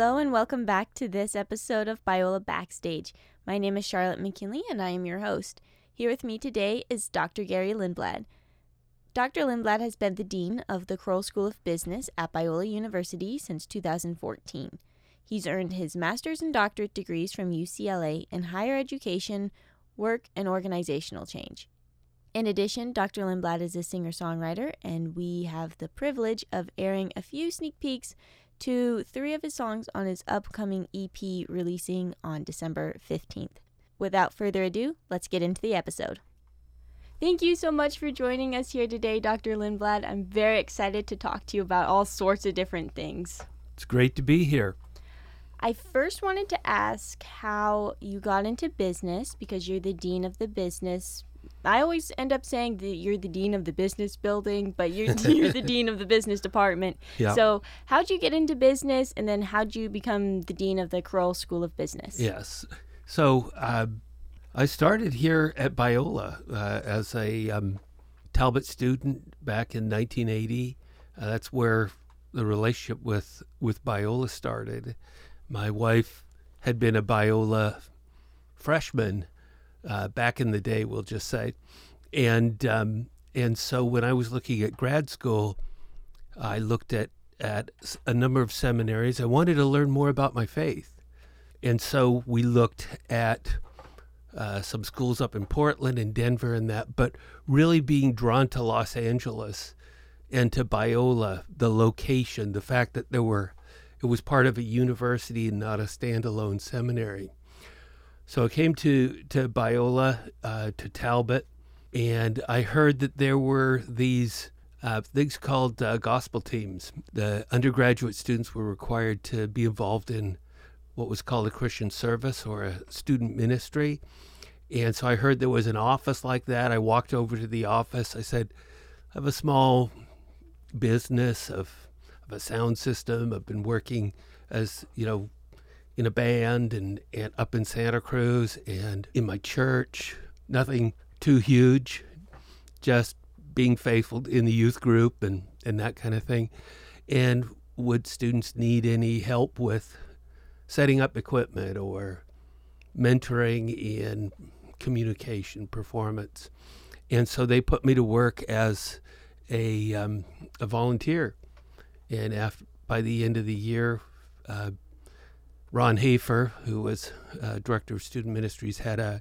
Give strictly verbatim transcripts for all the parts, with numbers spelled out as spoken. Hello and welcome back to this episode of Biola Backstage. My name is Charlotte McKinley and I am your host. Here with me today is Doctor Gary Lindblad. Doctor Lindblad has been the Dean of the Crowell School of Business at Biola University since two thousand fourteen. He's earned his master's and doctorate degrees from U C L A in higher education, work, and organizational change. In addition, Doctor Lindblad is a singer-songwriter, and we have the privilege of airing a few sneak peeks to three of his songs on his upcoming E P releasing on December fifteenth. Without further ado, let's get into the episode. Thank you so much for joining us here today, Doctor Lindblad. I'm very excited to talk to you about all sorts of different things. It's great to be here. I first wanted to ask how you got into business, because you're the dean of the business. I always end up saying that you're the dean of the business building, but you're, you're the dean of the business department. Yeah. So how'd you get into business, and then how'd you become the dean of the Crowell School of Business? Yes. So uh, I started here at Biola uh, as a um, Talbot student back in nineteen eighty. Uh, that's where the relationship with, with Biola started. My wife had been a Biola freshman Uh, back in the day, we'll just say. And um, and so when I was looking at grad school, I looked at, at a number of seminaries. I wanted to learn more about my faith. And so we looked at uh, some schools up in Portland and Denver and that, but really being drawn to Los Angeles and to Biola, the location, the fact that there were, it was part of a university and not a standalone seminary. So I came to, to Biola, uh, to Talbot, and I heard that there were these uh, things called uh, gospel teams. The undergraduate students were required to be involved in what was called a Christian service or a student ministry. And so I heard there was an office like that. I walked over to the office. I said, I have a small business of, of a sound system. I've been working as, you know, in a band and, and up in Santa Cruz and in my church. Nothing too huge, just being faithful in the youth group and, and that kind of thing. And would students need any help with setting up equipment or mentoring in communication performance? And so they put me to work as a um, a volunteer. And after, by the end of the year, uh, Ron Hafer, who was uh, director of student ministries, had a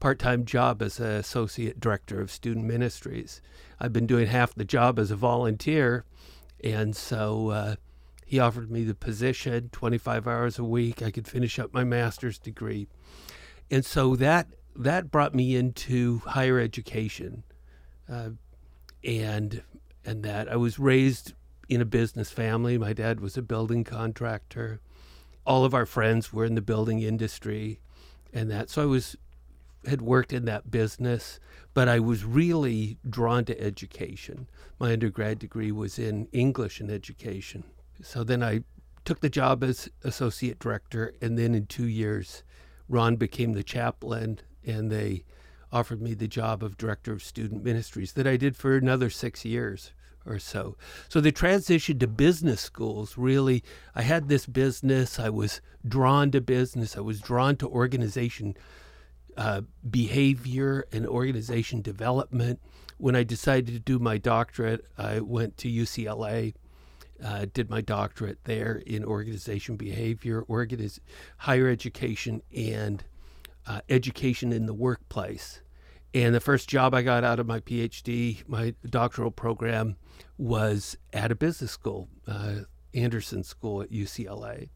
part-time job as an associate director of student ministries. I've been doing half the job as a volunteer, and so uh, he offered me the position, twenty-five hours a week. I could finish up my master's degree. And so that that brought me into higher education, uh, and and that. I was raised in a business family. My dad was a building contractor. All of our friends were in the building industry and that. So I was had worked in that business, but I was really drawn to education. My undergrad degree was in English and education. So then I took the job as associate director, and then in two years, Ron became the chaplain, and they offered me the job of director of student ministries that I did for another six years. Or so. So the transition to business schools, really, I had this business, I was drawn to business, I was drawn to organization uh, behavior and organization development. When I decided to do my doctorate, I went to U C L A, uh, did my doctorate there in organization behavior, organiz- higher education, and uh, education in the workplace. And the first job I got out of my PhD, my doctoral program, was at a business school, uh, Anderson School at U C L A.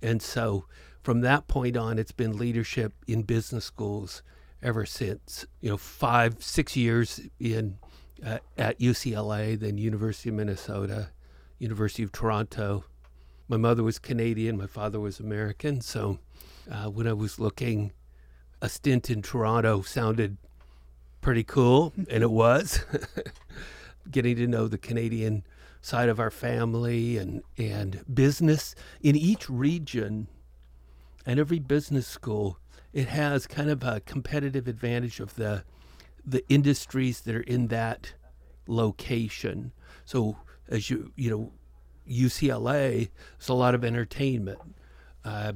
And so from that point on, it's been leadership in business schools ever since. You know, five, six years in uh, at U C L A, then University of Minnesota, University of Toronto. My mother was Canadian, my father was American. So uh, when I was looking, a stint in Toronto sounded pretty cool, and it was. Getting to know the Canadian side of our family and, and business. In each region and every business school, it has kind of a competitive advantage of the the industries that are in that location. So as you, you know, U C L A, there's a lot of entertainment. uh,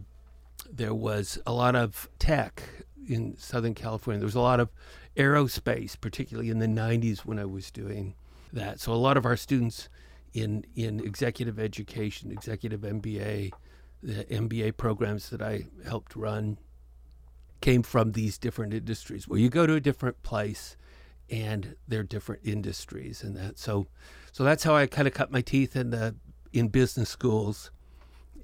there was a lot of tech in Southern California. There was a lot of aerospace, particularly in the nineties when I was doing that. So a lot of our students in in executive education, executive M B A, the M B A programs that I helped run came from these different industries, where you go to a different place and they're different industries and that. So so that's how I kind of cut my teeth in the in business schools.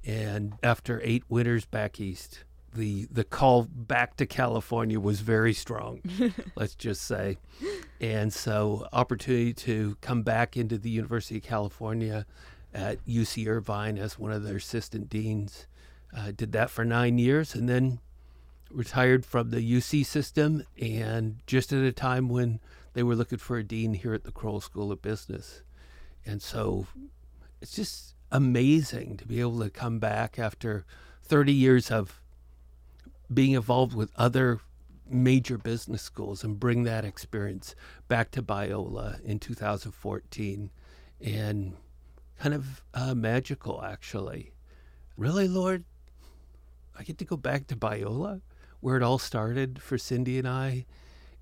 And after eight winters back east, the the call back to California was very strong, let's just say. And so opportunity to come back into the University of California at U C Irvine as one of their assistant deans. Uh, did that for nine years and then retired from the U C system, and just at a time when they were looking for a dean here at the Crowell School of Business. And so it's just amazing to be able to come back after thirty years of being involved with other major business schools and bring that experience back to Biola in two thousand fourteen. And kind of uh, magical, actually. Really, Lord, I get to go back to Biola, where it all started for Cindy and I,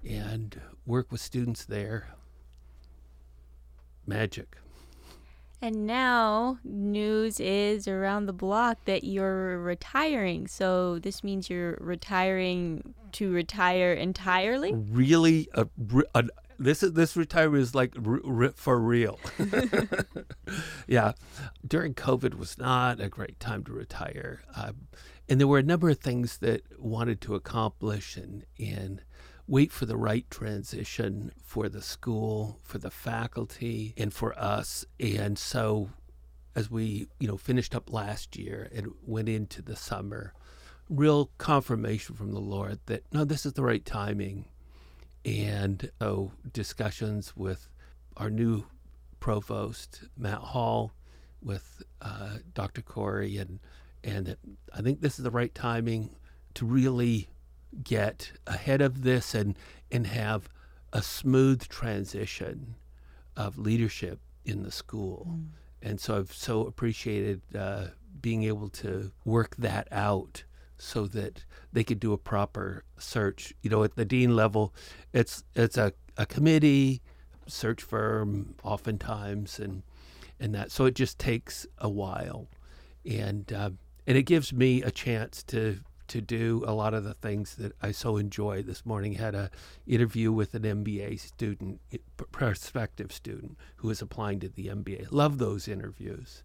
and work with students there. Magic. And now news is around the block that you're retiring. So this means you're retiring to retire entirely? Really? A, a, this is, this retirement is like r- r- for real. Yeah. During COVID was not a great time to retire. Uh, and there were a number of things that wanted to accomplish and, and wait for the right transition for the school, for the faculty, and for us. And so as we, you know, finished up last year and went into the summer, real confirmation from the Lord that, no, this is the right timing. And oh, discussions with our new provost, Matt Hall, with uh, Doctor Corey, and, and I think this is the right timing to really get ahead of this and and have a smooth transition of leadership in the school. Mm. And so I've so appreciated uh, being able to work that out so that they could do a proper search. You know, at the dean level, it's it's a, a committee, search firm oftentimes, and and that. So it just takes a while. And uh, and it gives me a chance to to do a lot of the things that I so enjoy. This morning had a interview with an M B A student, prospective student, who is applying to the M B A. Love those interviews,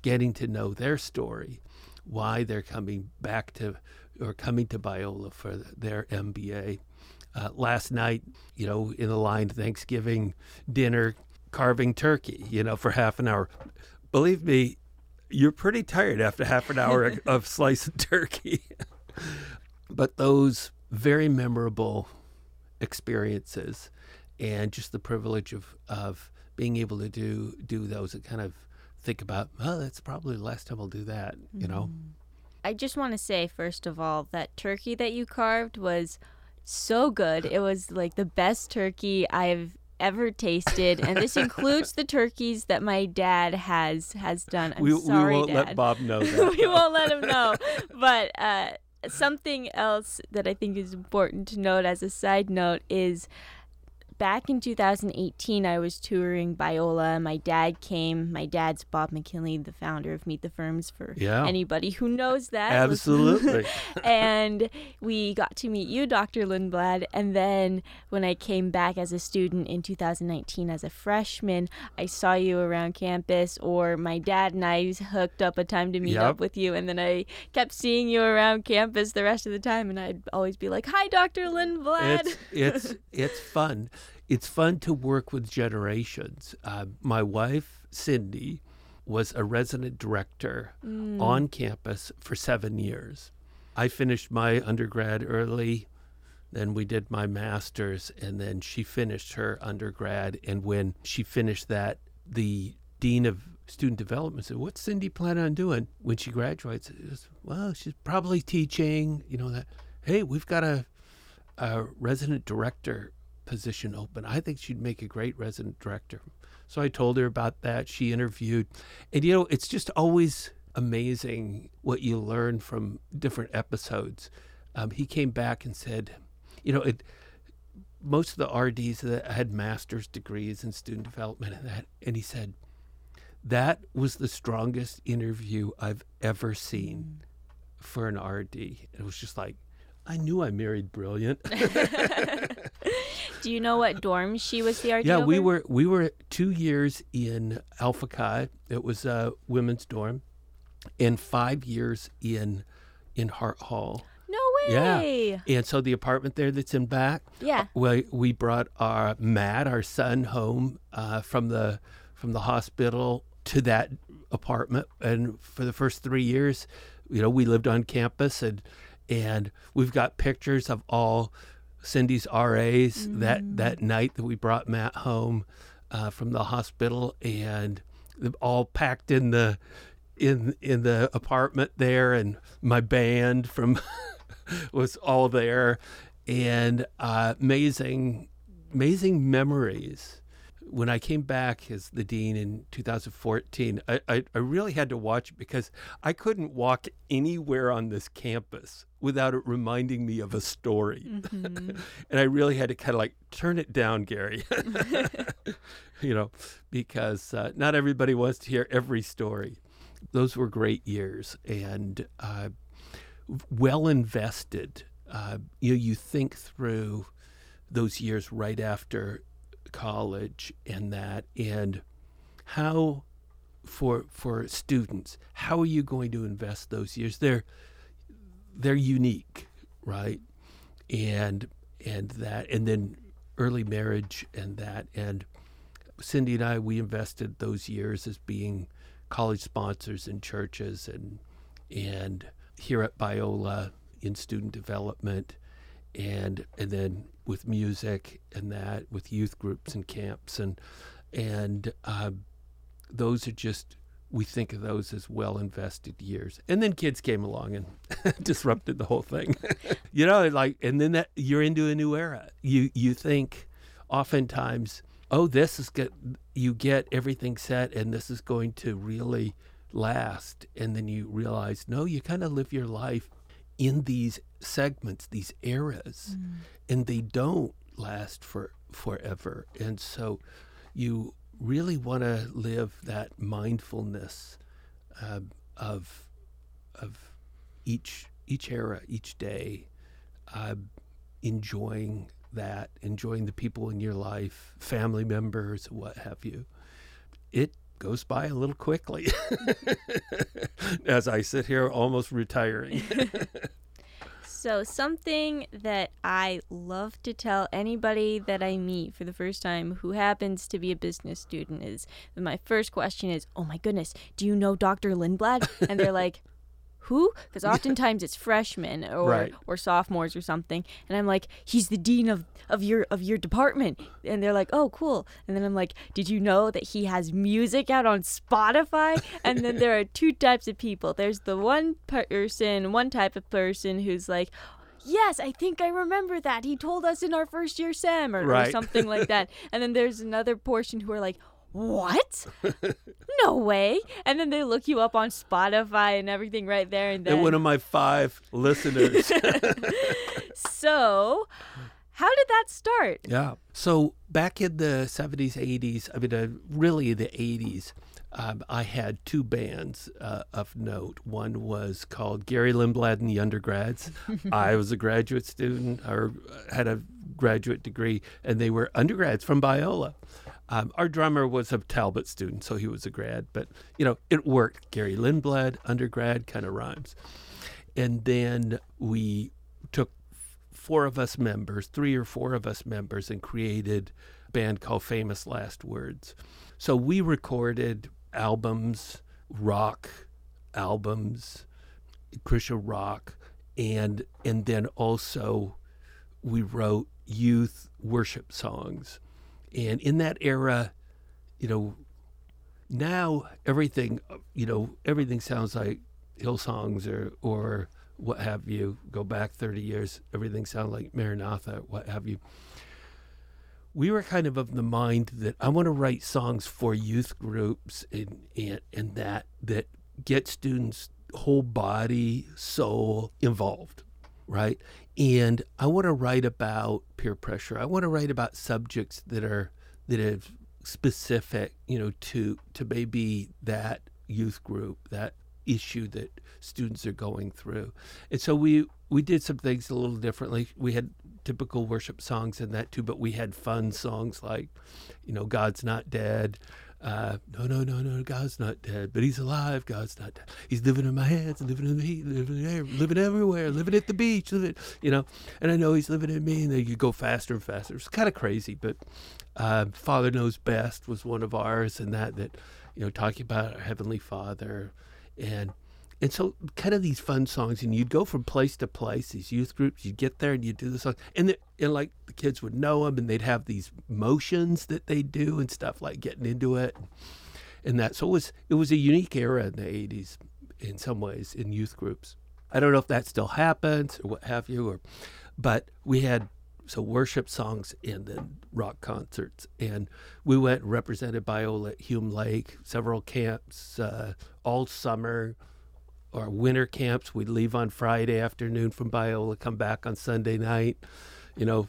getting to know their story, why they're coming back to, or coming to Biola for their M B A. Uh, last night, you know, in the line Thanksgiving dinner, carving turkey, you know, for half an hour. Believe me, you're pretty tired after half an hour of slicing turkey. But those very memorable experiences, and just the privilege of, of being able to do do those and kind of think about, oh, that's probably the last time I'll do that, you know? I just want to say, first of all, that turkey that you carved was so good. It was like the best turkey I've ever tasted, and this includes the turkeys that my dad has has done. I'm we, sorry, we won't Dad. Let Bob know that. We won't let him know. But uh, something else that I think is important to note as a side note is back in two thousand eighteen, I was touring Biola. My dad came. My dad's Bob McKinley, the founder of Meet the Firms, for yeah. anybody who knows that. Absolutely. And we got to meet you, Doctor Lindblad. And then when I came back as a student in two thousand nineteen as a freshman, I saw you around campus, or my dad and I hooked up a time to meet yep. up with you. And then I kept seeing you around campus the rest of the time. And I'd always be like, hi, Doctor Lindblad. It's It's, it's fun. It's fun to work with generations. Uh, my wife, Cindy, was a resident director mm. on campus for seven years. I finished my undergrad early, then we did my master's, and then she finished her undergrad. And when she finished that, the dean of student development said, what's Cindy plan on doing when she graduates? It was, well, she's probably teaching, you know, that. Hey, we've got a, a resident director position open. I think she'd make a great resident director. So I told her about that. She interviewed. And, you know, it's just always amazing what you learn from different episodes. Um, he came back and said, you know, it, most of the R Ds that had master's degrees in student development and that, and he said, that was the strongest interview I've ever seen for an R D. It was just like, I knew I married brilliant. Do you know what dorm she was the R D? Yeah, over? we were we were two years in Alpha Chi. It was a women's dorm, and five years in in Hart Hall. No way! Yeah, and so the apartment there that's in back. Yeah, we we brought our Matt, our son, home uh, from the from the hospital to that apartment, and for the first three years, you know, we lived on campus, and and we've got pictures of all Cindy's R As mm. that, that night that we brought Matt home uh, from the hospital, and all packed in the in in the apartment there, and my band from was all there, and uh, amazing amazing memories. When I came back as the dean in two thousand fourteen, I, I, I really had to watch it because I couldn't walk anywhere on this campus without it reminding me of a story. Mm-hmm. And I really had to kind of like, turn it down, Gary, you know, because uh, not everybody wants to hear every story. Those were great years and uh, well invested. Uh, you know, you think through those years right after college and that, and how for for students, how are you going to invest those years? They're they're unique, right? And and that, and then early marriage and that, and Cindy and I, we invested those years as being college sponsors in churches and and here at Biola in student development, and and then with music and that, with youth groups and camps, and and uh, those are just, we think of those as well invested years. And then kids came along and disrupted the whole thing, you know, like, and then that you're into a new era. You you think oftentimes, oh, this is good. You get everything set and this is going to really last. And then you realize, no, you kind of live your life in these segments, these eras, mm. and they don't last for forever. And so you really want to live that mindfulness uh, of of each each era, each day, uh, enjoying that, enjoying the people in your life, family members, what have you. It goes by a little quickly as I sit here almost retiring. So something that I love to tell anybody that I meet for the first time who happens to be a business student is, my first question is, oh my goodness, do you know Doctor Lindblad? And they're like, who? Because oftentimes it's freshmen or, right. or sophomores or something. And I'm like, he's the dean of, of your of your department. And they're like, oh, cool. And then I'm like, did you know that he has music out on Spotify? And then there are two types of people. There's the one person, one type of person who's like, yes, I think I remember that. He told us in our first year SEM or, right. or something like that. And then there's another portion who are like, what? No way. And then they look you up on Spotify and everything right there. And then and one of my five listeners. So how did that start? Yeah. So back in the seventies, eighties, I mean, uh, really the eighties, um, I had two bands uh, of note. One was called Gary Lindblad and the Undergrads. I was a graduate student or had a graduate degree, and they were undergrads from Biola. Um, our drummer was a Talbot student, so he was a grad. But, you know, it worked. Gary Lindblad, undergrad, kind of rhymes. And then we took four of us members, three or four of us members, and created a band called Famous Last Words. So we recorded albums, rock albums, Krisha rock, and and then also we wrote youth worship songs. And in that era, you know, now everything, you know, everything sounds like Hillsongs or, or what have you. Go back thirty years, everything sounds like Maranatha, what have you. We were kind of of the mind that I want to write songs for youth groups and and, and that, that get students' whole body, soul involved, right? And I want to write about peer pressure. I want to write about subjects that are that have specific, you know, to to maybe that youth group, that issue that students are going through. And so we we did some things a little differently. We had typical worship songs in that too, but we had fun songs like, you know, God's not dead. Uh, no, no, no, no, God's not dead, but he's alive. God's not dead. He's living in my hands, living in me, living there, living everywhere, living at the beach, living, you know, and I know he's living in me. And then you go faster and faster. It's kind of crazy, but uh, Father Knows Best was one of ours, and that, that, you know, talking about our Heavenly Father. And and so kind of these fun songs, and you'd go from place to place, these youth groups, you'd get there and you'd do the song. And, the, and like the kids would know them, and they'd have these motions that they do and stuff, like getting into it and that. So it was, it was a unique era in the eighties in some ways in youth groups. I don't know if that still happens or what have you, or, but we had so worship songs and then rock concerts. And we went and represented Biola at Hume Lake, several camps uh, all summer. Our winter camps, we'd leave on Friday afternoon from Biola, come back on Sunday night, you know,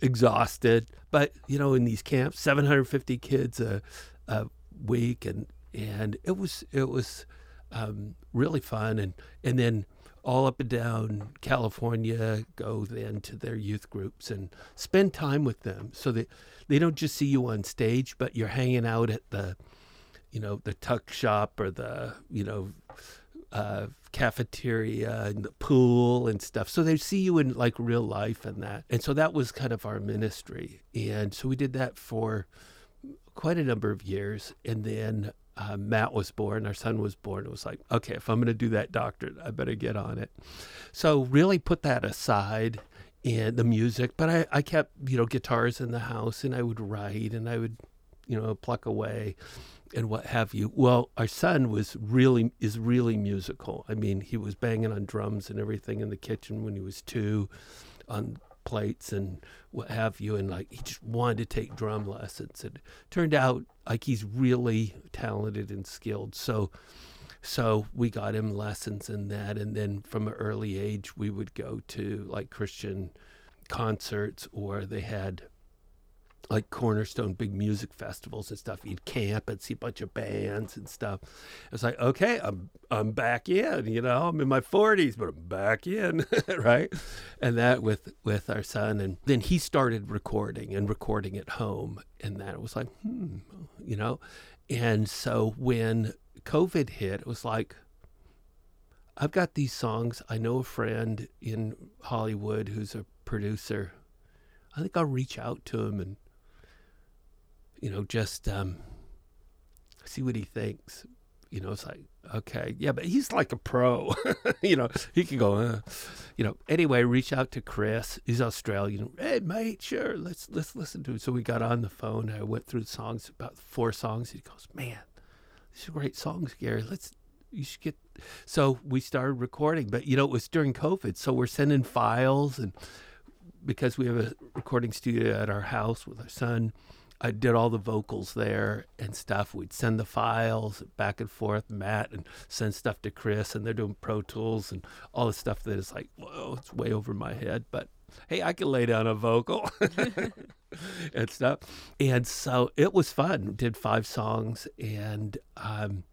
exhausted. But, you know, in these camps, seven hundred fifty kids a, a week, and and it was it was um, really fun. And, and then all up and down California, go then to their youth groups and spend time with them so that they don't just see you on stage, but you're hanging out at the, you know, the tuck shop or the, you know, Uh, cafeteria and the pool and stuff. So they see you in like real life and that. And so that was kind of our ministry. And so we did that for quite a number of years. And then uh, Matt was born, our son was born. It was like, okay, if I'm going to do that doctorate, I better get on it. So really put that aside and the music. But I, I kept, you know, guitars in the house, and I would write and I would, you know, pluck away and what have you. Well, our son was really, is really musical. I mean, he was banging on drums and everything in the kitchen when he was two, on plates and what have you. And like, he just wanted to take drum lessons. And it turned out like he's really talented and skilled. So, so we got him lessons in that. And then from an early age, we would go to like Christian concerts, or they had like Cornerstone, big music festivals and stuff. You'd camp and see a bunch of bands and stuff. It's like, okay, I'm I'm back in, you know, I'm in my forties, but I'm back in, right? And that with, with our son. And then he started recording and recording at home. And that was like, hmm, you know. And so when COVID hit, it was like, I've got these songs. I know a friend in Hollywood who's a producer. I think I'll reach out to him and, you know, just um, see what he thinks. You know, it's like, okay, yeah, but he's like a pro. You know, he can go, uh. you know. Anyway, reach out to Chris. He's Australian. Hey, mate, sure, let's let's listen to him. So we got on the phone. I went through the songs, about four songs. He goes, man, these are great songs, Gary. Let's, you should get. So we started recording, but, you know, it was during COVID. So we're sending files, and because we have a recording studio at our house with our son, I did all the vocals there and stuff. We'd send the files back and forth, Matt, and send stuff to Chris, and they're doing Pro Tools and all the stuff that is like, whoa, it's way over my head. But hey, I can lay down a vocal and stuff. And so it was fun. Did five songs, and um,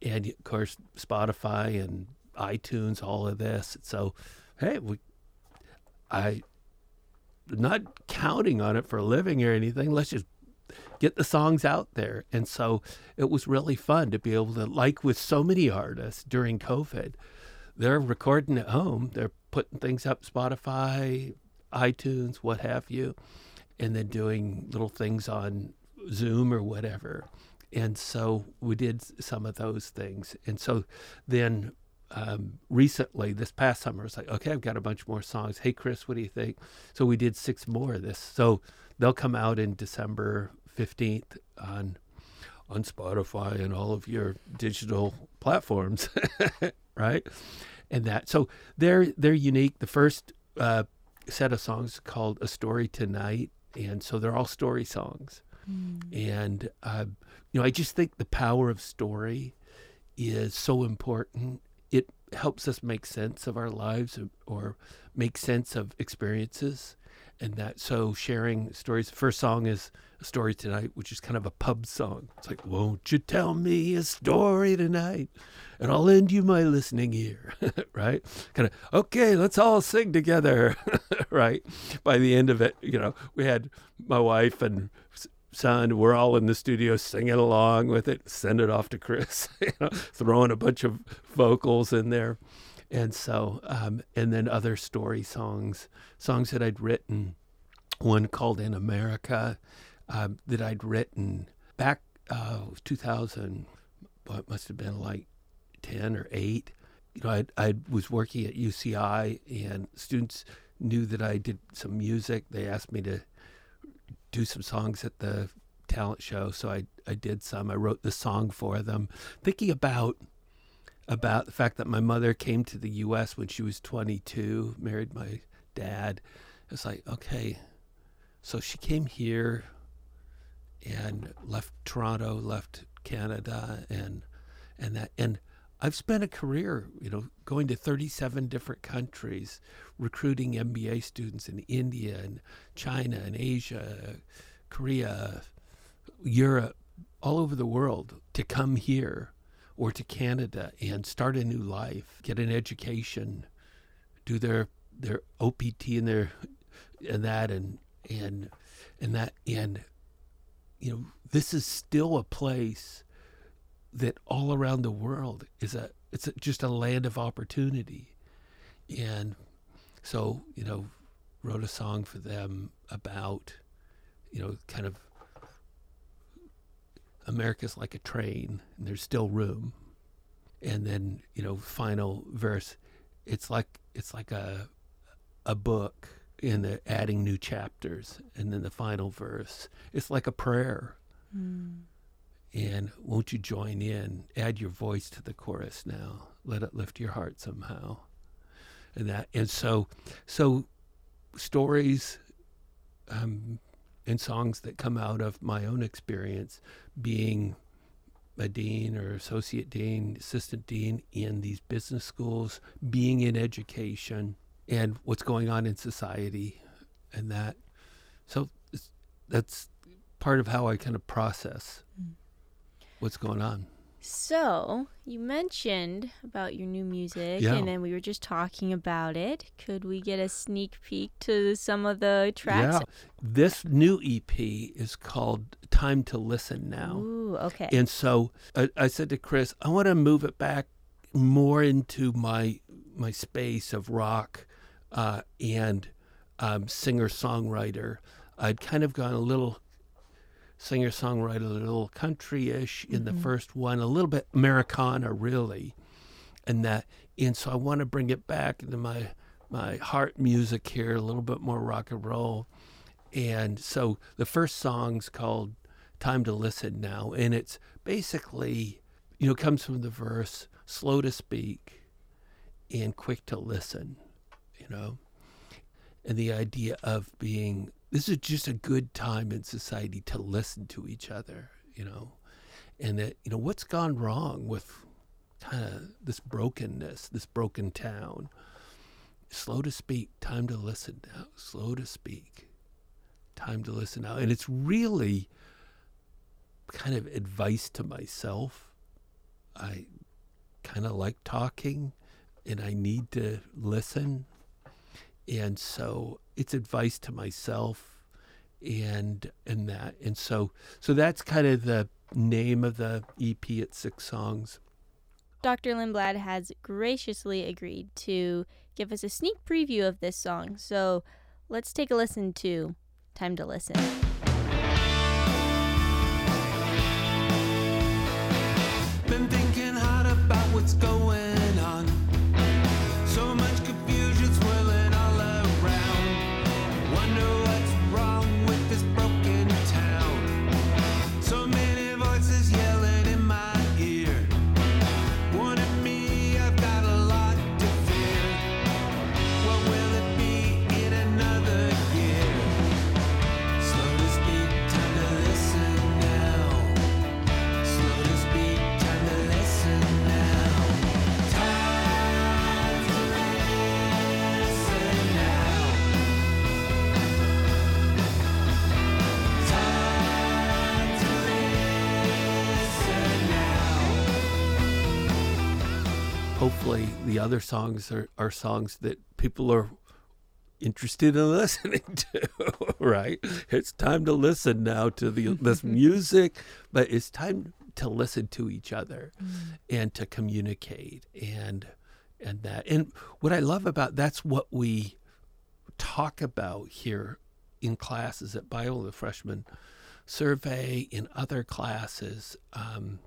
and of course Spotify and iTunes, all of this. So hey, we, I. not counting on it for a living or anything. Let's just get the songs out there. And so it was really fun to be able to, like with so many artists during COVID, they're recording at home. They're putting things up, Spotify, iTunes, what have you, and then doing little things on Zoom or whatever. And so we did some of those things. And so then Um, recently, this past summer, I was like, okay, I've got a bunch more songs. Hey, Chris, what do you think? So we did six more of this. So they'll come out in December fifteenth on on Spotify and all of your digital platforms, right? And that. So they're they're unique. The first uh, set of songs called A Story Tonight, and so they're all story songs. Mm. And uh, you know, I just think the power of story is so important. It helps us make sense of our lives or make sense of experiences. And that, so sharing stories. First song is a story tonight, which is kind of a pub song. It's like, won't you tell me a story tonight? And I'll lend you my listening ear, right? Kind of, okay, let's all sing together, right? By the end of it, you know, we had my wife and son, we're all in the studio singing along with it, send it off to Chris, you know, throwing a bunch of vocals in there. And so, um, and then other story songs, songs that I'd written, one called In America, um, that I'd written back uh, two thousand, well, it must have been like ten or eight. You know, I I was working at U C I and students knew that I did some music. They asked me to do some songs at the talent show. So I, I did some, I wrote the song for them, thinking about about the fact that my mother came to the U S when she was twenty-two, married my dad. It's like, okay, so she came here and left Toronto, left Canada, and and that, and I've spent a career, you know, going to thirty-seven different countries, recruiting M B A students in India and China and Asia, Korea, Europe, all over the world to come here or to Canada and start a new life, get an education, do their their O P T and their and that and and and that and you know, this is still a place that all around the world is a it's a, just a land of opportunity. And so, you know, wrote a song for them about, you know, kind of America's like a train, and there's still room. And then, you know, final verse, it's like it's like a a book, and they're adding new chapters. And then the final verse, it's like a prayer. Mm. And won't you join in? Add your voice to the chorus now. Let it lift your heart somehow. And that, and so, so stories, um. and songs that come out of my own experience being a dean or associate dean, assistant dean in these business schools, being in education and what's going on in society and that. So that's part of how I kind of process what's going on. So you mentioned about your new music, yeah. And then we were just talking about it. Could we get a sneak peek to some of the tracks? Yeah. This new E P is called Time to Listen Now. Ooh, okay. And so I, I said to Chris, I want to move it back more into my my space of rock uh, and um, singer-songwriter. I'd kind of gone a little singer-songwriter, a little country-ish in mm-hmm. the first one, a little bit Americana, really, and that. And so I want to bring it back into my my heart music here, a little bit more rock and roll. And so the first song's called "Time to Listen Now," and it's basically, you know, comes from the verse "Slow to speak, and quick to listen," you know, and the idea of being. This is just a good time in society to listen to each other, you know, and that, you know, what's gone wrong with kind of this brokenness, this broken town. Slow to speak, time to listen now. Slow to speak, time to listen now. And it's really kind of advice to myself. I kind of like talking and I need to listen. And so it's advice to myself and and that. And so so that's kind of the name of the E P. It's six songs. Doctor Lindblad has graciously agreed to give us a sneak preview of this song. So let's take a listen to Time to Listen. Been thinking hard about what's going on. So much confusion swirling. Slow to hopefully the other songs are, are songs that people are interested in listening to, right? It's time to listen now to the this music, but it's time to listen to each other mm. and to communicate and and that. And what I love about that's what we talk about here in classes at Biola, the freshman survey, in other classes. Um,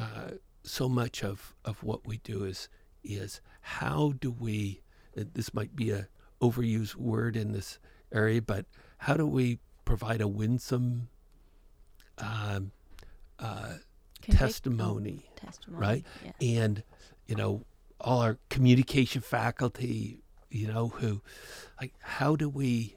uh, so much of, of what we do is is how do we, this might be a overused word in this area, but how do we provide a winsome um, uh, testimony, take, oh, testimony, right? Yeah. And, you know, all our communication faculty, you know, who, like, how do we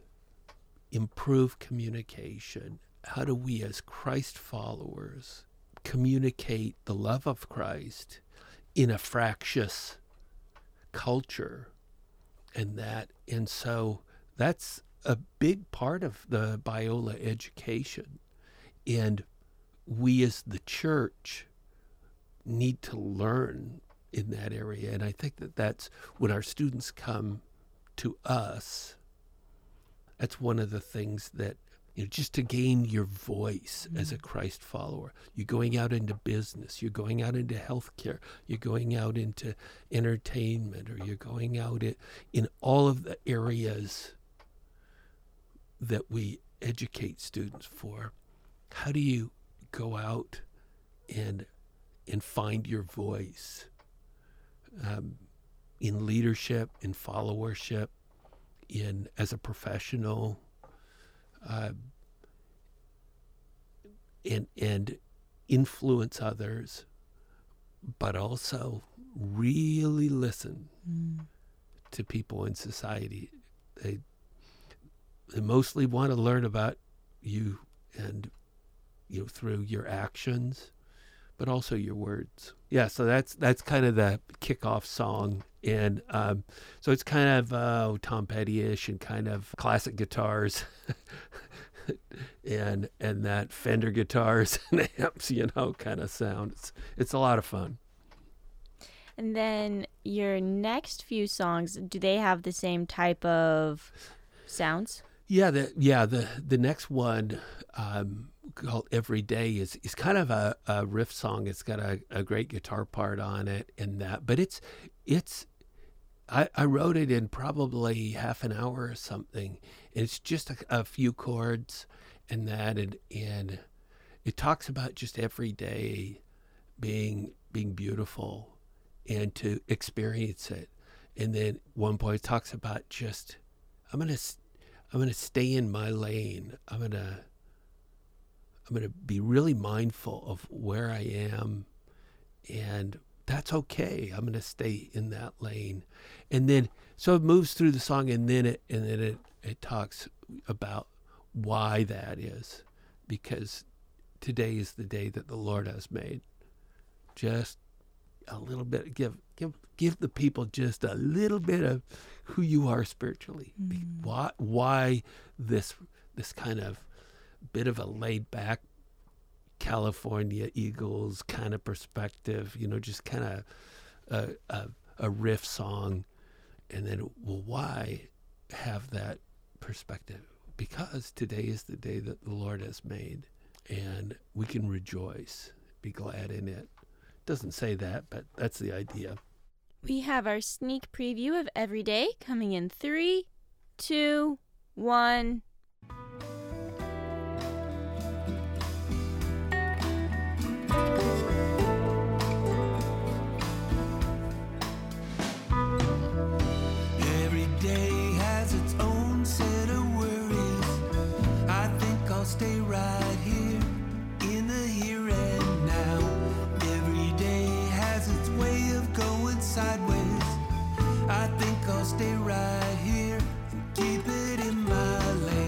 improve communication? How do we as Christ followers communicate the love of Christ in a fractious culture? And that, and so that's a big part of the Biola education. And we as the church need to learn in that area. And I think that that's when our students come to us, that's one of the things that, you know, just to gain your voice mm-hmm. as a Christ follower. You're going out into business, you're going out into healthcare, you're going out into entertainment, or you're going out in, in all of the areas that we educate students for. How do you go out and and find your voice um, in leadership, in followership, in as a professional? Uh, and and influence others, but also really listen mm. to people in society. They, they mostly want to learn about you and you know through your actions, but also your words. Yeah, so that's that's kind of the kickoff song. And um, so it's kind of uh, Tom Petty-ish and kind of classic guitars and and that Fender guitars and amps, you know, kind of sound. It's, it's a lot of fun. And then your next few songs, do they have the same type of sounds? Yeah, the, yeah. The, the next one um, called Every Day is, is kind of a, a riff song. It's got a, a great guitar part on it and that, but it's it's I, I wrote it in probably half an hour or something. It's just a, a few chords and that, and and it talks about just every day being being beautiful and to experience it. And then one point it talks about just I'm gonna. I'm going to stay in my lane. I'm going to I'm going to be really mindful of where I am, and that's okay. I'm going to stay in that lane. And then so it moves through the song, and then it and then it, it talks about why that is, because today is the day that the Lord has made. Just a little bit give give give the people just a little bit of who you are spiritually. Mm. Why why this this kind of bit of a laid back California Eagles kind of perspective, you know, just kind of a, a a riff song. And then, well, why have that perspective? Because today is the day that the Lord has made, and we can rejoice, be glad in it. Doesn't say that, but that's the idea. We have our sneak preview of Every Day coming in three, two, one. Every day has its own set of worries. I think I'll stay right here in the here and now. Sideways. I think I'll stay right here and keep it in my lane.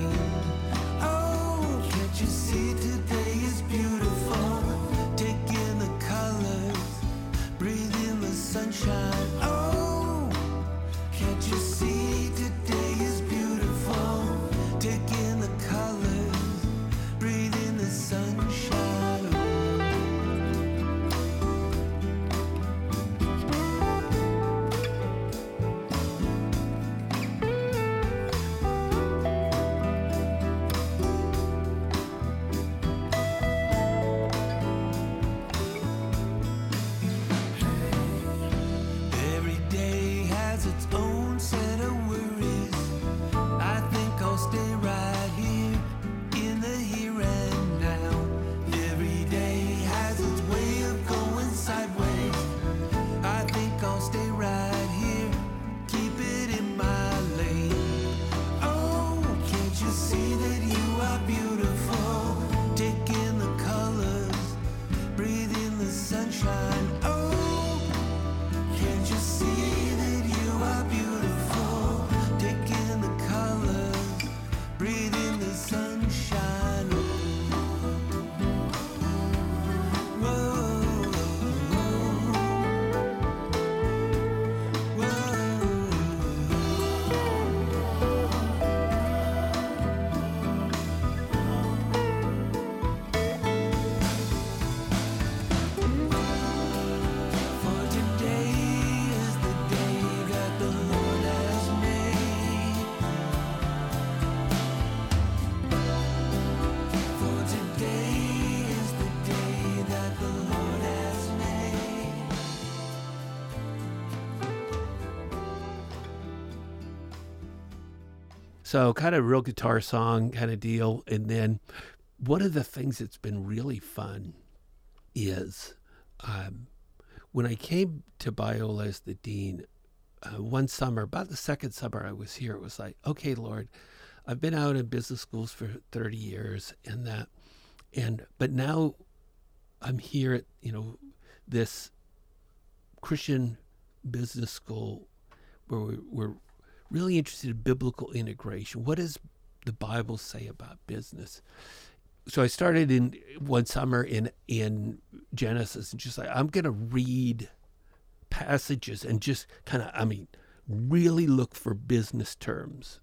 So kind of real guitar song kind of deal. And then one of the things that's been really fun is um, when I came to Biola as the dean, uh, one summer, about the second summer I was here, it was like, okay, Lord, I've been out in business schools for thirty years and that, and but now I'm here at, you know, this Christian business school where we, we're really interested in biblical integration. What does the Bible say about business? So I started in one summer in in Genesis and just like, I'm going to read passages and just kind of, I mean, really look for business terms,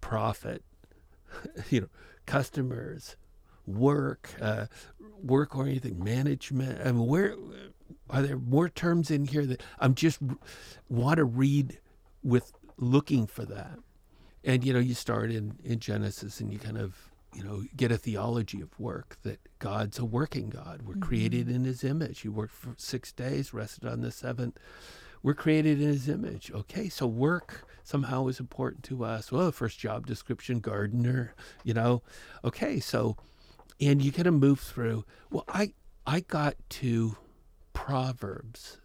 profit, you know, customers, work, uh, work or anything, management. I mean, where are there more terms in here that I'm just want to read with looking for that? And, you know, you start in, in Genesis and you kind of, you know, get a theology of work, that God's a working God. We're mm-hmm. created in his image. He worked for six days, rested on the seventh. We're created in his image. Okay, so work somehow is important to us. Well, the first job description, gardener, you know. Okay, so, and you kind of move through. Well, I, I got to Proverbs,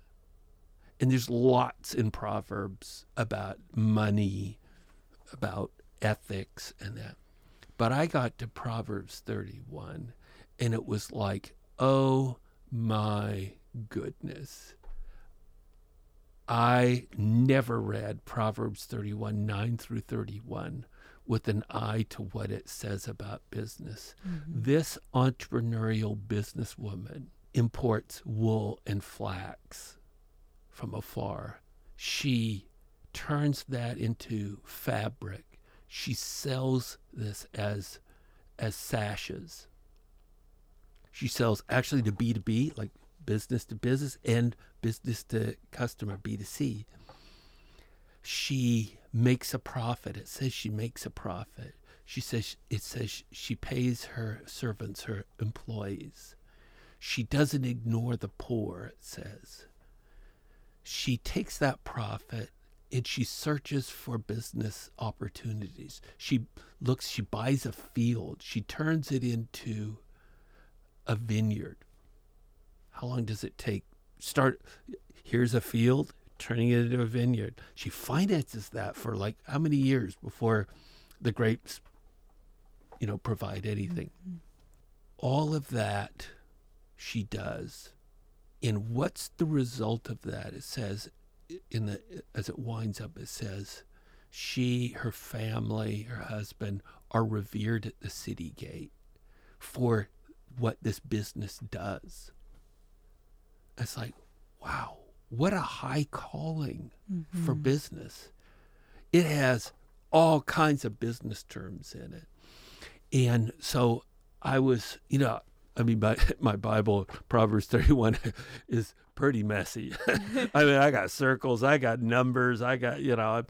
and there's lots in Proverbs about money, about ethics and that. But I got to Proverbs thirty-one, and it was like, oh my goodness. I never read Proverbs thirty-one, nine through thirty-one with an eye to what it says about business. Mm-hmm. This entrepreneurial businesswoman imports wool and flax from afar. She turns that into fabric. She sells this as as sashes. She sells actually to B to B, like business to business, and business to customer, B to C. She makes a profit. It says she makes a profit. She says, it says she pays her servants, her employees. She doesn't ignore the poor, it says. She takes that profit and she searches for business opportunities. She looks, she buys a field. She turns it into a vineyard. How long does it take? Start, here's a field, turning it into a vineyard. She finances that for like how many years before the grapes, you know, provide anything. Mm-hmm. All of that she does. And what's the result of that? It says, in the as it winds up, it says she, her family, her husband are revered at the city gate for what this business does. It's like, wow, what a high calling mm-hmm. for business. It has all kinds of business terms in it. And so I was, you know, I mean, my, my Bible, Proverbs thirty-one, is pretty messy. I mean, I got circles, I got numbers, I got, you know,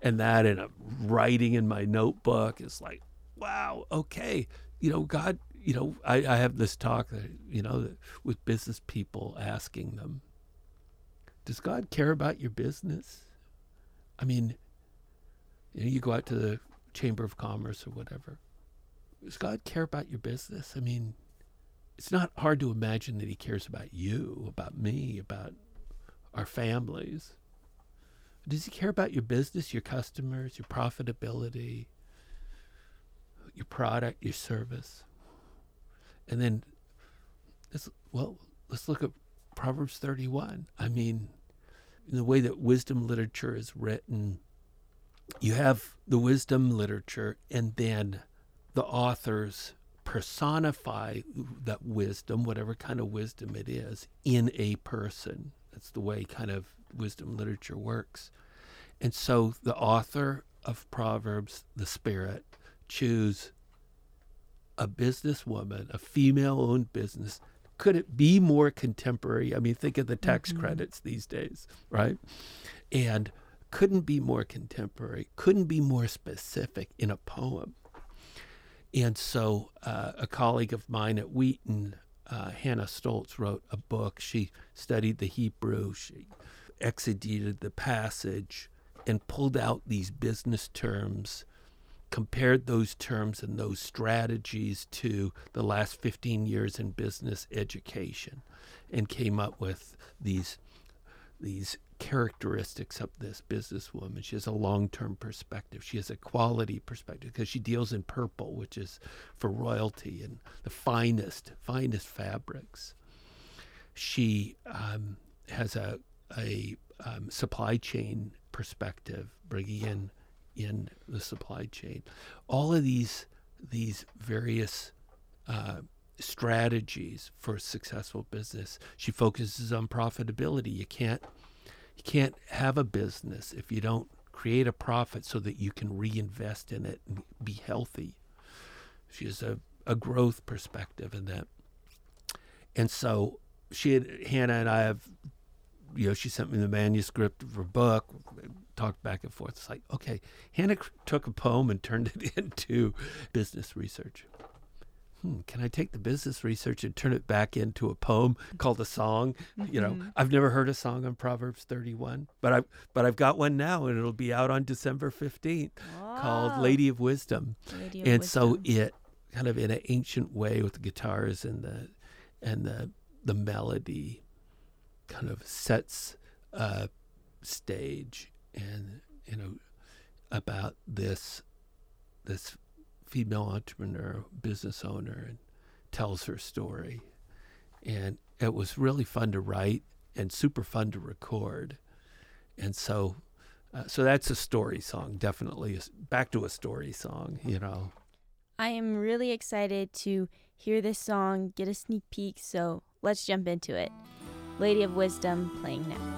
and that, and I'm writing in my notebook. It's like, wow, okay. You know, God, you know, I, I have this talk, that, you know, with business people, asking them, does God care about your business? I mean, you know, you go out to the Chamber of Commerce or whatever. Does God care about your business? I mean, it's not hard to imagine that he cares about you, about me, about our families. Does he care about your business, your customers, your profitability, your product, your service? And then, let's, well, let's look at Proverbs thirty-one. I mean, in the way that wisdom literature is written, you have the wisdom literature, and then the authors personify that wisdom, whatever kind of wisdom it is, in a person. That's the way kind of wisdom literature works. And so the author of Proverbs, the Spirit, choose a businesswoman, a female-owned business. Could it be more contemporary? I mean, think of the tax mm-hmm. credits these days, right? And couldn't be more contemporary, couldn't be more specific in a poem. And so uh, a colleague of mine at Wheaton, uh, Hannah Stoltz, wrote a book. She studied the Hebrew. She exegeted the passage and pulled out these business terms compared those terms and those strategies to the last fifteen years in business education and came up with these these characteristics of this businesswoman. She has a long-term perspective. She has a quality perspective because she deals in purple, which is for royalty and the finest, finest fabrics. She um, has a a um, supply chain perspective, bringing in in the supply chain. All of these these various uh, strategies for successful business. She focuses on profitability. You can't you can't have a business if you don't create a profit so that you can reinvest in it and be healthy. She has a, a growth perspective in that. And so she had, Hannah and I have, you know, she sent me the manuscript of her book, talked back and forth. It's like, okay, Hannah took a poem and turned it into business research. Hmm, can I take the business research and turn it back into a poem called a song? Mm-hmm. You know, I've never heard a song on Proverbs thirty-one, but I've, but I've got one now, and it'll be out on December fifteenth. Wow. Called Lady of Wisdom. Lady of and Wisdom. So it, kind of in an ancient way with the guitars and the and the the melody, kind of sets uh, stage, and, you know, about this this female entrepreneur, business owner, and tells her story. And it was really fun to write and super fun to record. And so uh, so that's a story song, definitely. Back to a story song, you know. I am really excited to hear this song, get a sneak peek, so let's jump into it. Lady of Wisdom, playing now.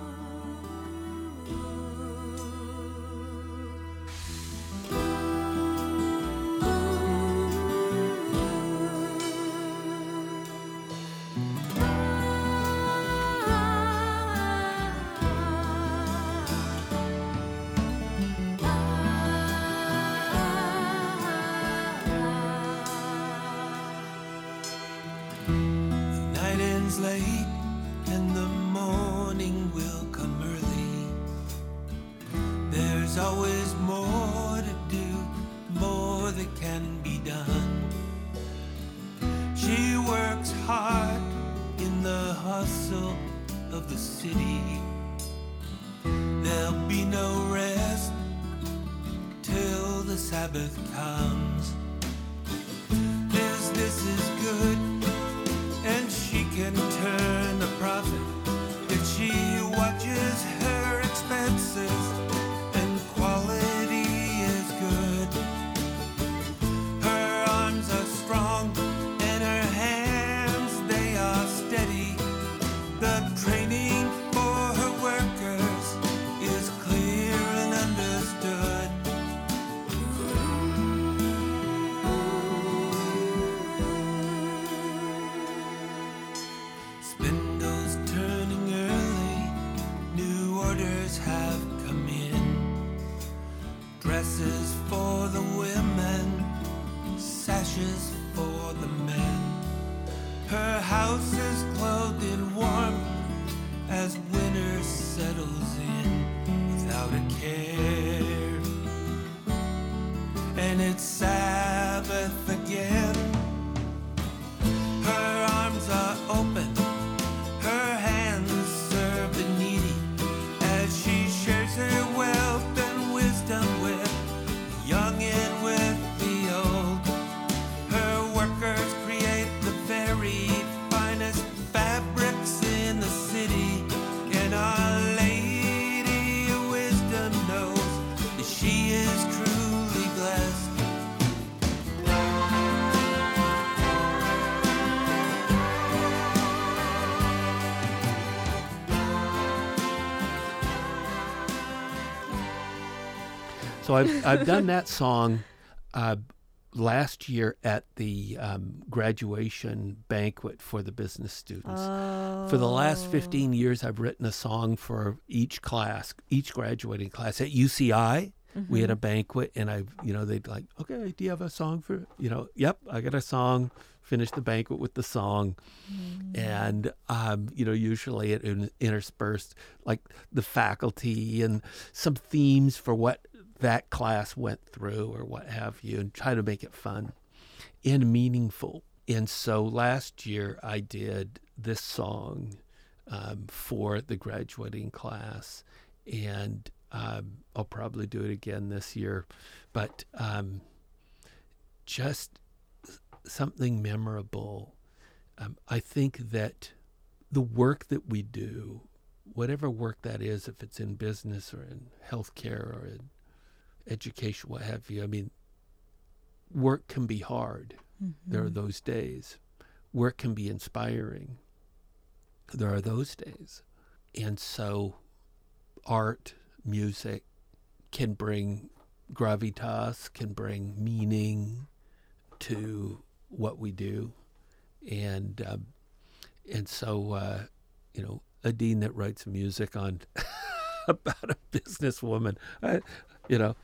So I've, I've done that song uh, last year at the um, graduation banquet for the business students. Oh. For the last fifteen years, I've written a song for each class, each graduating class. At U C I, mm-hmm. we had a banquet, and I, you know, they'd like, okay, do you have a song for, you know, yep, I got a song. Finish the banquet with the song. Mm. And, um, you know, usually it, it interspersed like the faculty and some themes for what that class went through or what have you, and try to make it fun and meaningful. And so last year I did this song um, for the graduating class, and um, I'll probably do it again this year, but um, just something memorable. Um, I think that the work that we do, whatever work that is, if it's in business or in healthcare or in education, what have you, I mean, work can be hard. Mm-hmm. There are those days. Work can be inspiring. There are those days. And so art, music can bring gravitas, can bring meaning to what we do. And um, and so, uh, you know, a dean that writes music on about a businesswoman, I, you know,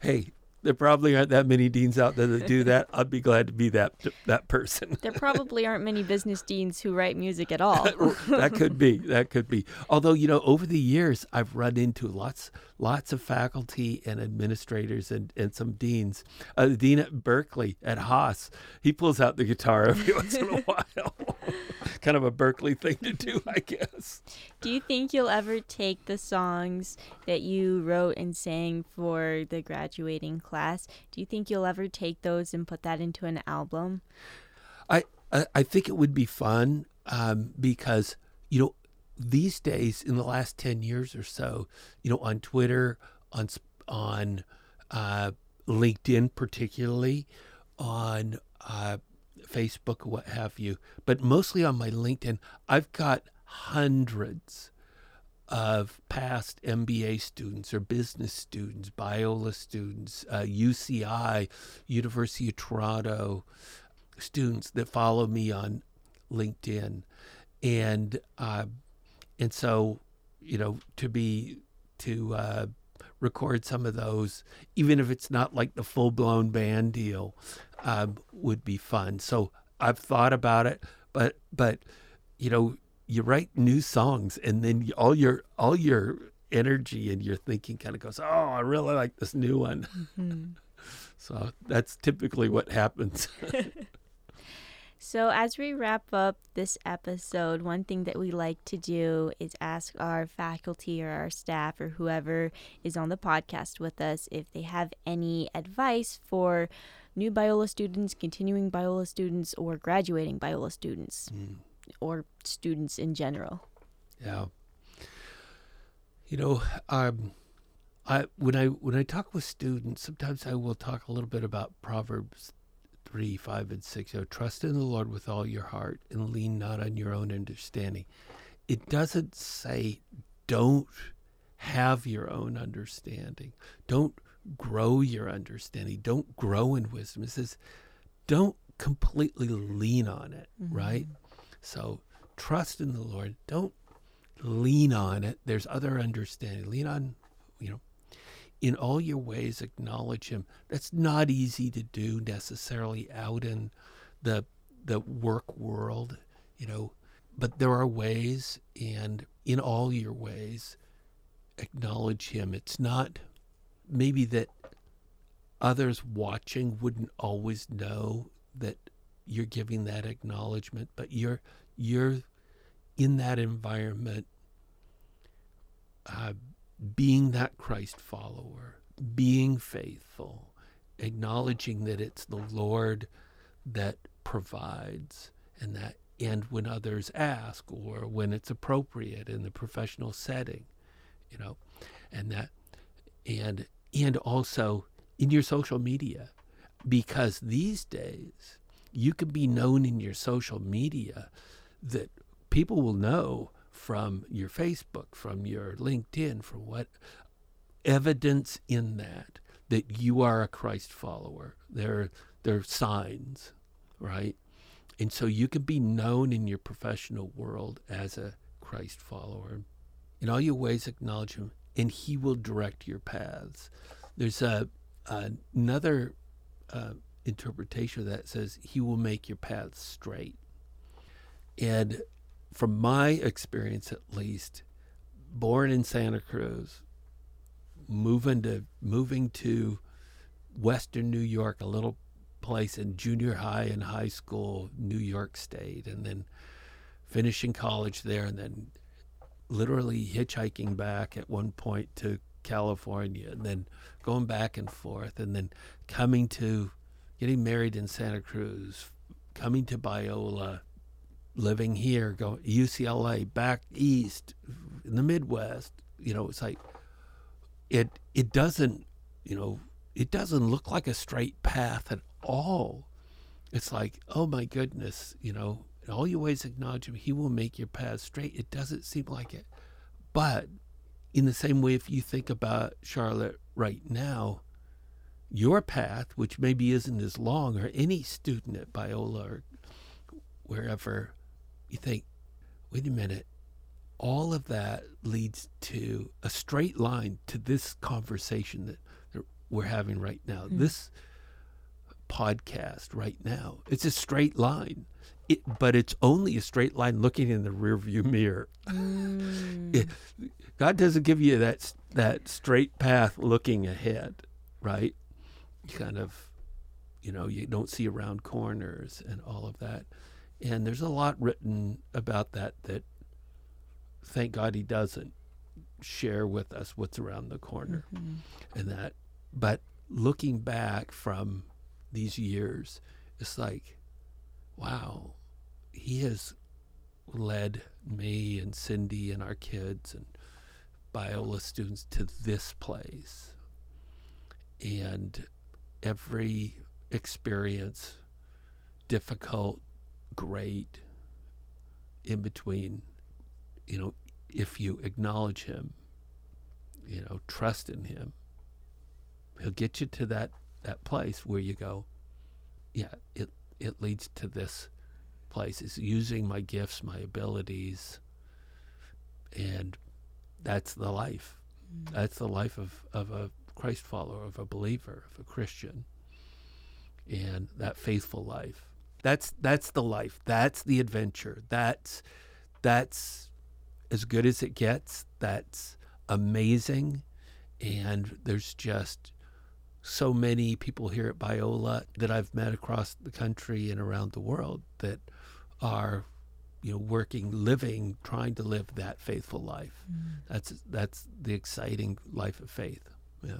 hey, there probably aren't that many deans out there that do that. I'd be glad to be that that person. There probably aren't many business deans who write music at all. That could be. That could be. Although, you know, over the years, I've run into lots lots of faculty and administrators and, and some deans. Uh, the dean at Berkeley, at Haas, he pulls out the guitar every once in a while. Kind of a Berkeley thing to do, I guess. Do you think you'll ever take the songs that you wrote and sang for the graduating class? Do you think you'll ever take those and put that into an album? I I, I think it would be fun um, because, you know, these days in the last ten years or so, you know, on Twitter, on on uh, LinkedIn particularly, on uh Facebook, what have you, but mostly on my LinkedIn, I've got hundreds of past M B A students or business students, Biola students, uh, U C I, University of Toronto students that follow me on LinkedIn. And uh, and so, you know, to be, to uh, record some of those, even if it's not like the full-blown band deal, Um, would be fun. So I've thought about it, but but you know, you write new songs, and then you, all your all your energy and your thinking kind of goes, oh, I really like this new one. Mm-hmm. So that's typically what happens. So as we wrap up this episode, one thing that we like to do is ask our faculty or our staff or whoever is on the podcast with us if they have any advice for new Biola students, continuing Biola students, or graduating Biola students, mm. or students in general. Yeah. You know, um, I when I when I talk with students, sometimes I will talk a little bit about Proverbs three, five, and six. You know, trust in the Lord with all your heart and lean not on your own understanding. It doesn't say don't have your own understanding. Don't grow your understanding. Don't grow in wisdom. It says don't completely lean on it, mm-hmm. right? So trust in the Lord. Don't lean on it. There's other understanding. Lean on, you know, in all your ways, acknowledge him. That's not easy to do necessarily out in the the work world, you know, but there are ways, and in all your ways, acknowledge him. It's not maybe that others watching wouldn't always know that you're giving that acknowledgement, but you're you're in that environment, uh, being that Christ follower, being faithful, acknowledging that it's the Lord that provides, and that, and when others ask or when it's appropriate in the professional setting, you know, and that, and and also in your social media, because these days you can be known in your social media that people will know from your Facebook, from your LinkedIn, from what evidence in that, that you are a Christ follower. There, there are signs, right? And so you can be known in your professional world as a Christ follower. In all your ways, acknowledge him, and he will direct your paths. There's a, a another uh, interpretation that says he will make your paths straight. And from my experience, at least, born in Santa Cruz, moving to moving to Western New York, a little place in junior high and high school, New York State, and then finishing college there, and then literally hitchhiking back at one point to California, and then going back and forth, and then coming to, getting married in Santa Cruz, coming to Biola, living here, going U C L A, back east, in the Midwest. You know, it's like, it it doesn't, you know, it doesn't look like a straight path at all. It's like, oh my goodness, you know, in all your ways acknowledge him, he will make your path straight. It doesn't seem like it. But in the same way, if you think about Charlotte right now, your path, which maybe isn't as long, or any student at Biola or wherever, you think, wait a minute, all of that leads to a straight line to this conversation that we're having right now, mm-hmm. this podcast right now. It's a straight line, it, but it's only a straight line looking in the rearview mirror. Mm. It, God doesn't give you that that straight path looking ahead, right? You kind of, you know, you don't see around corners and all of that. And there's a lot written about that that, thank God he doesn't share with us what's around the corner, mm-hmm. and that. But looking back from these years, it's like, wow, he has led me and Cindy and our kids and Biola students to this place. And every experience, difficult, great, in between, you know, if you acknowledge him, you know, trust in him, he'll get you to that, that place where you go, yeah, it it leads to this place. It's using my gifts, my abilities, and that's the life. Mm-hmm. That's the life of, of a Christ follower, of a believer, of a Christian, and that faithful life. That's that's the life. That's the adventure. That's that's as good as it gets. That's amazing, and there's just so many people here at Biola that I've met across the country and around the world that are, you know, working, living, trying to live that faithful life. Mm. That's that's the exciting life of faith. Yeah.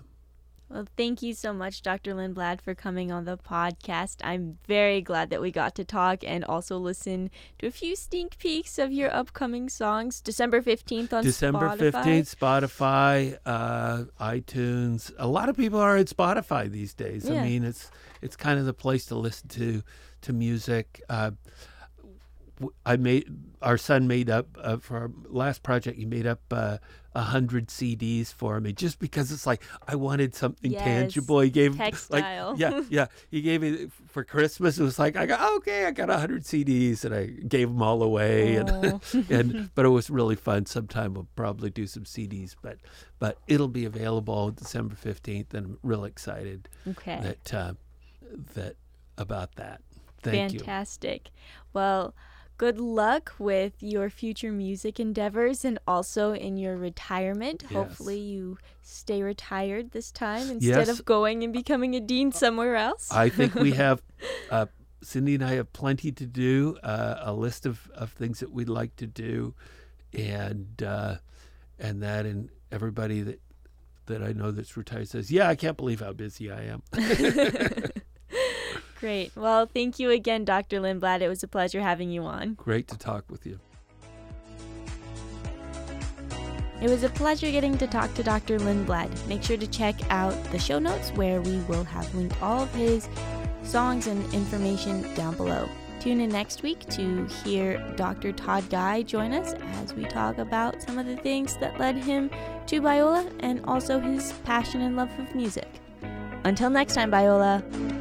Well, thank you so much, Doctor Lindblad, for coming on the podcast. I'm very glad that we got to talk and also listen to a few sneak peeks of your upcoming songs. December fifteenth on December Spotify. December fifteenth, Spotify, uh, iTunes. A lot of people are at Spotify these days. Yeah. I mean, it's it's kind of the place to listen to to music. Uh, I made our son made up uh, for our last project. He made up a uh, hundred C Ds for me, just because it's like I wanted something yes. tangible. He gave textile. Like, yeah, yeah. He gave me for Christmas. It was like I got okay. I got a hundred C Ds, and I gave them all away. Oh. And and but it was really fun. Sometime we'll probably do some C Ds, but but it'll be available December fifteenth, and I'm real excited. Okay. That uh, that about that. Thank Fantastic. you. Fantastic. Well. Good luck with your future music endeavors and also in your retirement. Yes. Hopefully you stay retired this time instead yes. of going and becoming a dean somewhere else. I think we have, uh, Cindy and I have plenty to do, uh, a list of, of things that we'd like to do. And uh, and that and everybody that, that I know that's retired says, yeah, I can't believe how busy I am. Great. Well, thank you again, Doctor Lindblad. It was a pleasure having you on. Great to talk with you. It was a pleasure getting to talk to Doctor Lindblad. Make sure to check out the show notes where we will have linked all of his songs and information down below. Tune in next week to hear Doctor Todd Guy join us as we talk about some of the things that led him to Biola and also his passion and love of music. Until next time, Biola.